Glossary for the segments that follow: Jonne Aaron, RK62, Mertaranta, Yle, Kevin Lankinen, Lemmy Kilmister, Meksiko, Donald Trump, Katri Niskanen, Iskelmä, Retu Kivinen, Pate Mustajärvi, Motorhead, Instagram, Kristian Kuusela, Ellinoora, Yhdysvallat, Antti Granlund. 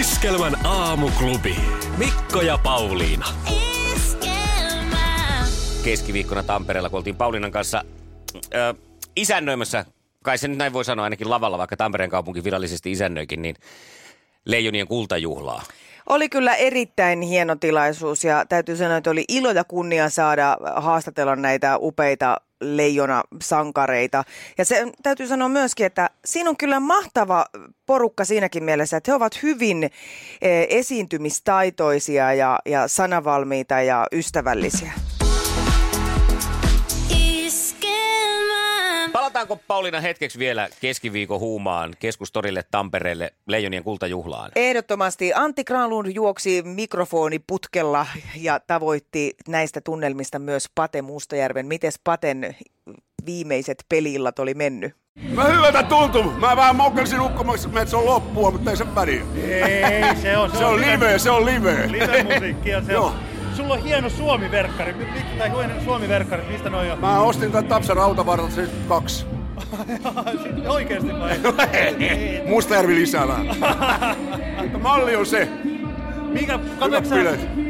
Iskelmän aamuklubi. Mikko ja Pauliina. Iskelmä. Keskiviikkona Tampereella, kun oltiin Pauliinan kanssa isännöimässä, kai se nyt näin voi sanoa ainakin lavalla, vaikka Tampereen kaupunki virallisesti isännöikin, niin Leijonien kultajuhlaa. Oli kyllä erittäin hieno tilaisuus ja täytyy sanoa, että oli ilo ja kunnia saada haastatella näitä upeita leijonasankareita. Ja se täytyy sanoa myöskin, että siinä on kyllä mahtava porukka siinäkin mielessä, että he ovat hyvin esiintymistaitoisia ja sanavalmiita ja ystävällisiä. Palataanko Pauliina hetkeksi vielä keskiviikon huumaan Keskustorille, Tampereelle, Leijonien kultajuhlaan? Ehdottomasti. Antti Granlund juoksi mikrofoniputkella ja tavoitti näistä tunnelmista myös Pate Mustajärven. Mites Paten viimeiset peliillat oli mennyt? Mä hyvältä tuntuu. Mä vähän mokkelsin ukkomaksi, että se on loppua, mutta ei sen väliä. Ei, se on live, se on live. Live-musiikkia se on. Sulla on hieno Suomi-verkkari. Suomi-verkkarit, mistä noi on? Mä ostin tän Tapsan rautavaralta siis 2. Oikeesti vai? Mustajärvi lisää vähän. Malli on se.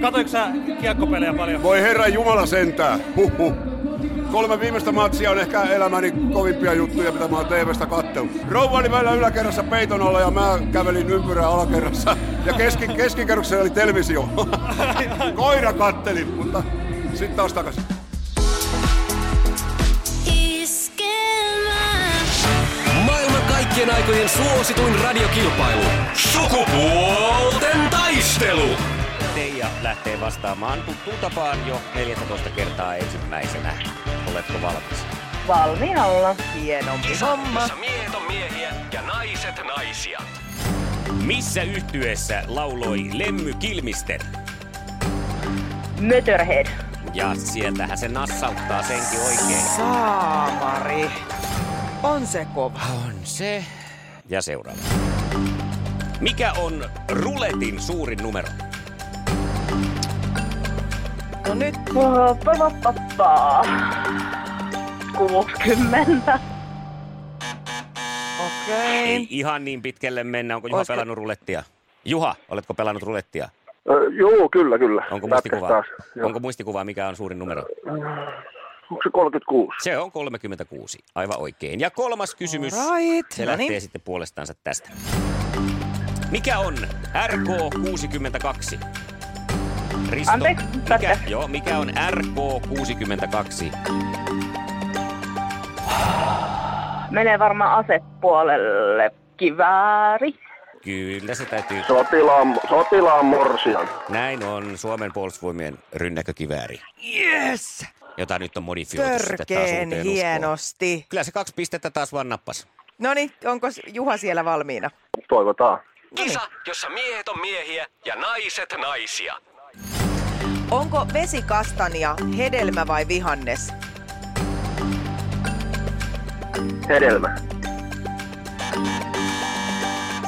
Katoitko sä kiekkopelejä paljon? Voi herran jumala sentään. Huhhuh. 3 viimeistä matsia on ehkä elämäni kovimpia juttuja, mitä mä oon TV:stä kattellut. Rouva oli välillä yläkerrassa peiton alla ja mä kävelin ympyrää alakerrassa. Ja keskikerroksella oli televisio. Koira katteli, mutta sitten taas takaisin. Maailman kaikkien aikojen suosituin radiokilpailu. Sukupuolten taistelu! Teija lähtee vastaamaan tuttuun tapaan jo 14 kertaa ensimmäisenä. Oletko valmis? Valmiin olla. Hienompi homma. Missä miehet on miehiä ja naiset naisia. Missä yhtyeessä lauloi Lemmy Kilmister? Motorhead. Ja sieltähän se nassauttaa senkin oikein. Saamari. On se kova. On se. Ja seuraava. Mikä on ruletin suurin numero? No nyt. 60. Okei. Ei ihan niin pitkälle mennä. Onko Juha pelannut rulettia? Juha, oletko pelannut rulettia? Joo, kyllä. Onko muistikuvaa? Mikä on suurin numero? Onko se 36? Se on 36. Aivan oikein. Ja kolmas kysymys. Right. Se lähtee sitten puolestaansa tästä. Mikä on RK62? Risto, anteeksi, mikä on RK62? Menee varmaan asepuolelle. Kivääri. Kyllä se täytyy. Sotilaan morsian. Näin on Suomen puolustusvoimien rynnäkökivääri. Yes! Jota nyt on modifioitu sitten taas uuteen hienosti. Uskoon. Kyllä se 2 pistettä taas vaan nappas. Noniin, onko Juha siellä valmiina? Toivotaan. Kisa, jossa miehet on miehiä ja naiset naisia. Onko vesikastania hedelmä vai vihannes? Hedelmä.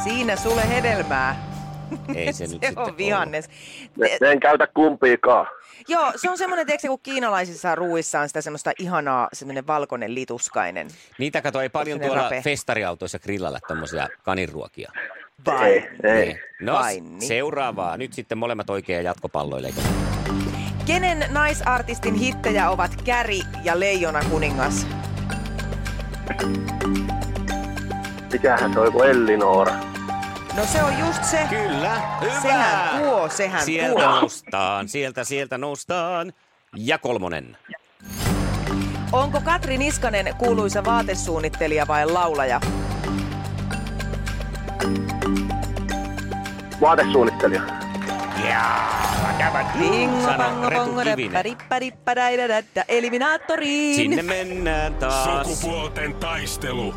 Siinä sulle hedelmää. Ei se nyt on vihannes. En käytä kumpiikaan. Joo, se on semmoinen, tiedätkö, kun kiinalaisissa ruuissa on sitä semmoista ihanaa, semmoinen valkoinen lituskainen. Niitä kato, ei paljon tuolla festariautoissa grillalla tommosia kaninruokia. Ei. No Vaini. Seuraavaa. Nyt sitten molemmat oikein jatkopalloille. Kenen naisartistin hittejä ovat Käri ja Leijona kuningas? Mikähän toi kuin Ellinoora? No se on just se. Kyllä. Hyvä. Sehän tuo. Sieltä noustaan. Ja 3. Onko Katri Niskanen kuuluisa vaatesuunnittelija vai laulaja? Vaatesuunnittelija. Jaa, tämä sana Retu Kivinen. Eliminaattoriin. Sinne mennään taas. Sukupuolten taistelu.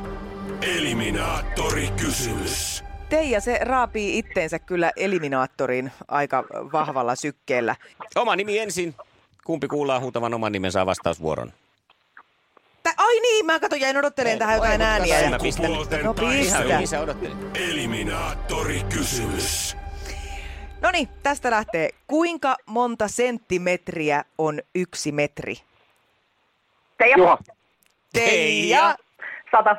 Eliminaattorikysymys. Teija, se raapii itteensä kyllä eliminaattoriin aika vahvalla sykkeellä. Oma nimi ensin. Kumpi kuullaan huutavan oman nimensä saa vastausvuoron. Ai niin, mä katson, jäin odottelemaan tähän jotain ääniä. Ja no pistä. Eliminaattorikysymys. Noniin, tästä lähtee. Kuinka monta senttimetriä on 1 metri? Teija. 100.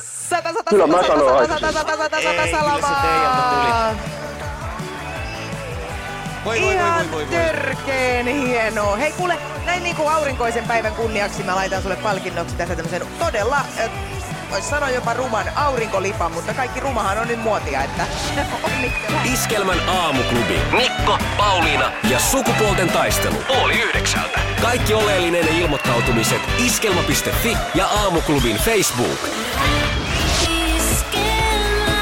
100. Kyllä mä sanon aika. 100 salamaa. Ihan törkeen hienoa. Hei kuule, näin niinku aurinkoisen päivän kunniaksi mä laitan sulle palkinnoksi tässä tämmösen todella, vois sanoa jopa ruman aurinkolipan, mutta kaikki rumahan on nyt muotia, että Iskelmän aamuklubi. Mikko, Pauliina ja sukupuolten taistelu. 8:30. Kaikki oleellinen ilmoittautumiset iskelma.fi ja aamuklubin Facebook. Iskelma.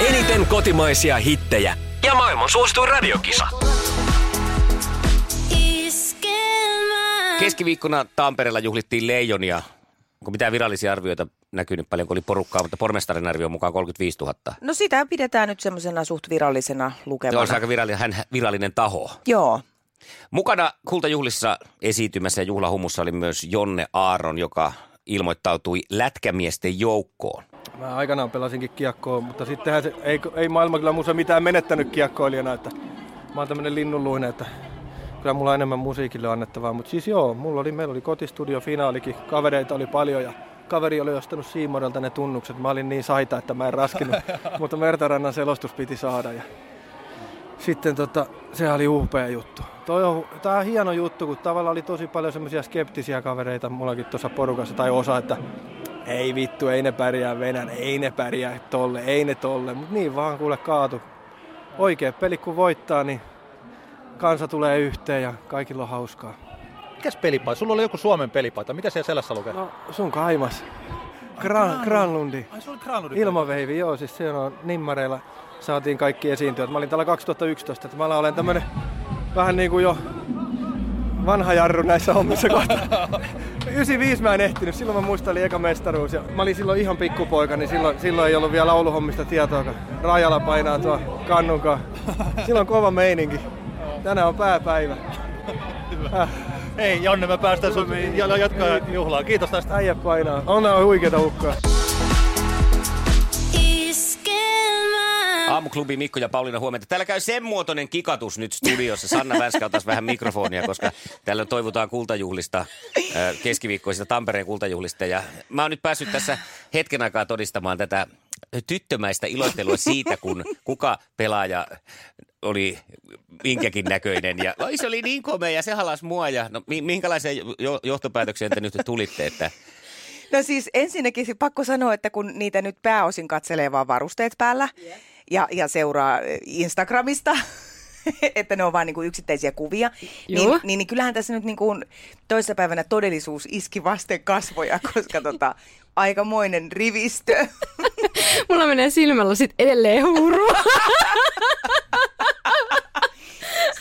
Eniten kotimaisia hittejä ja maailman suosituin radiokisa. Keskiviikkona Tampereella juhlittiin leijonia. Onko mitään virallisia arvioita näkynyt paljon, kun oli porukkaa, mutta pormestarin arvio mukaan 35 000. No sitä pidetään nyt semmoisena suht virallisena lukemana. Joo, se on aika virallinen taho. Joo. Mukana kultajuhlissa esiintymässä ja juhlahumussa oli myös Jonne Aaron, joka ilmoittautui lätkämiesten joukkoon. Mä aikanaan pelasinkin kiekkoa, mutta sittenhän se, ei maailma kyllä muussa mitään menettänyt kiekkoilijana. Että mä oon tämmönen linnunluinen, että... Kyllä mulla enemmän musiikille annettavaa, mutta siis joo, meillä oli kotistudiofinaalikin, kavereita oli paljon ja kaveri oli ostanut Siimorelta ne tunnukset. Mä olin niin saita, että mä en raskinut, mutta Mertarannan selostus piti saada ja sitten se oli upea juttu. Tää on hieno juttu, kun tavallaan oli tosi paljon semmoisia skeptisiä kavereita mullakin tuossa porukassa tai osa, että ei vittu, ei ne pärjää Venän, ei ne pärjää tolle, ei ne tolle, mutta niin vaan kuule kaatu. Oikea peli kun voittaa, niin... Kansa tulee yhteen ja kaikilla on hauskaa. Mikäs pelipaita? Sulla oli joku Suomen pelipaita. Mitä siellä selässä lukee? No, sun kaimas. Granlundi. Ai, se oli Granlundi. Ilmaveivi, joo. Siis siellä on nimmareilla. Saatiin kaikki esiintyä. Mä olin täällä 2011. Että mä olen tämmönen vähän niin kuin jo vanha jarru näissä hommissa kohta. 95 mä en ehtinyt. Silloin mä muistelin eka mestaruus. Ja mä olin silloin ihan pikkupoika, niin silloin ei ollut vielä lauluhommista tietoa. Rajala painaa tuo kannunkaan. Silloin kova meininki. Tänään on pääpäivä. Hei Jonne, mä päästään sun jatkaa juhlaa. Kiitos tästä. Äijä painaa. On huikeeta hukkaa. Aamuklubi Mikko ja Pauliina huomenta. Täällä käy sen muotoinen kikatus nyt studiossa. Sanna värskäytää vähän mikrofonia, koska täällä toivotaan kultajuhlista, keskiviikkoisista Tampereen kultajuhlista. Ja mä oon nyt päässyt tässä hetken aikaa todistamaan tätä tyttömäistä iloittelua siitä, kun kuka pelaaja... oli minkäkin näköinen ja se oli niin komea ja se halasi mua ja no, minkälaiseen johtopäätökseen te nyt tulitte, että... No siis ensinnäkin pakko sanoa, että kun niitä nyt pääosin katselee vaan varusteet päällä ja seuraa Instagramista, että ne on vaan niin kuin yksittäisiä kuvia, niin kyllähän tässä nyt niin kuin toissapäivänä todellisuus iski vasten kasvoja, koska aikamoinen rivistö. Mulla menee silmällä sit edelleen huurua.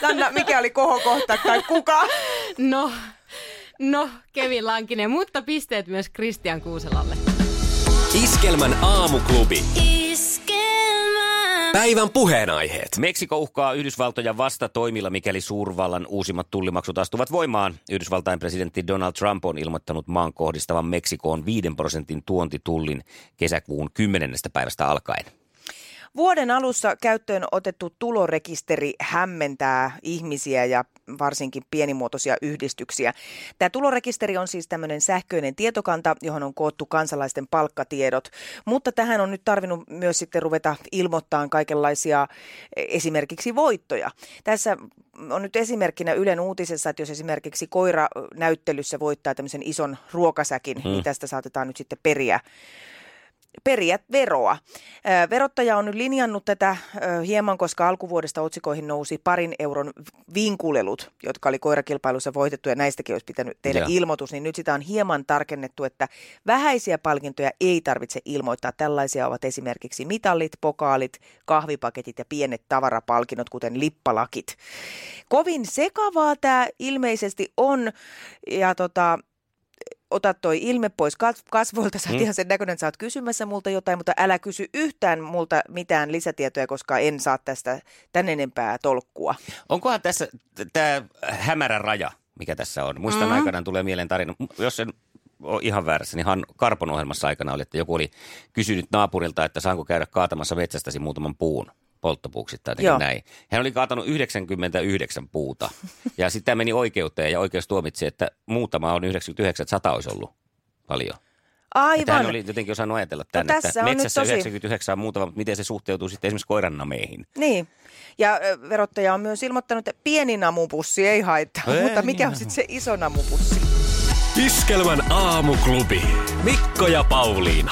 Sanna, mikä oli kohokohta tai kuka? No, Kevin Lankinen, mutta pisteet myös Kristian Kuuselalle. Iskelmän aamuklubi. Iskelmä. Päivän puheenaiheet. Meksiko uhkaa Yhdysvaltoja vastatoimilla, mikäli suurvallan uusimmat tullimaksut astuvat voimaan. Yhdysvaltain presidentti Donald Trump on ilmoittanut maan kohdistavan Meksikoon 5% tuontitullin kesäkuun 10. päivästä alkaen. Vuoden alussa käyttöön otettu tulorekisteri hämmentää ihmisiä ja varsinkin pienimuotoisia yhdistyksiä. Tämä tulorekisteri on siis tämmöinen sähköinen tietokanta, johon on koottu kansalaisten palkkatiedot, mutta tähän on nyt tarvinnut myös sitten ruveta ilmoittamaan kaikenlaisia esimerkiksi voittoja. Tässä on nyt esimerkkinä Ylen uutisessa, että jos esimerkiksi koira näyttelyssä voittaa tämmöisen ison ruokasäkin, niin tästä saatetaan nyt sitten periä veroa. Verottaja on nyt linjannut tätä hieman, koska alkuvuodesta otsikoihin nousi 2 euron vinkulelut, jotka oli koirakilpailussa voitettu ja näistäkin olisi pitänyt tehdä ilmoitus, niin nyt sitä on hieman tarkennettu, että vähäisiä palkintoja ei tarvitse ilmoittaa. Tällaisia ovat esimerkiksi mitallit, pokaalit, kahvipaketit ja pienet tavarapalkinnot, kuten lippalakit. Kovin sekavaa tämä ilmeisesti on ja ota toi ilme pois kasvoilta, sä oot ihan sen näköinen, sä oot kysymässä multa jotain, mutta älä kysy yhtään multa mitään lisätietoja, koska en saa tästä tän enempää tolkkua. Onkohan tässä tämä hämärä raja, mikä tässä on? Muistan aikanaan tulee mieleen tarina, jos en ole ihan väärässä, niin Karpon ohjelmassa aikana oli, että joku oli kysynyt naapurilta, että saanko käydä kaatamassa metsästäsi muutaman puun. Polttopuuksittain jotenkin näin. Hän oli kaatanut 99 puuta ja sitten meni oikeuteen ja oikeus tuomitsi, että muutama on 99, 100 olisi ollut paljon. Aivan. Hän oli jotenkin osannut ajatella tämän, no, että metsässä 99 on muutama, mutta miten se suhteutuu sitten esimerkiksi koirannameihin. Niin. Ja verottaja on myös ilmoittanut, että pieni namupussi ei haittaa, mutta mikä on sitten se iso namupussi? Iskelmän aamuklubi. Mikko ja Pauliina.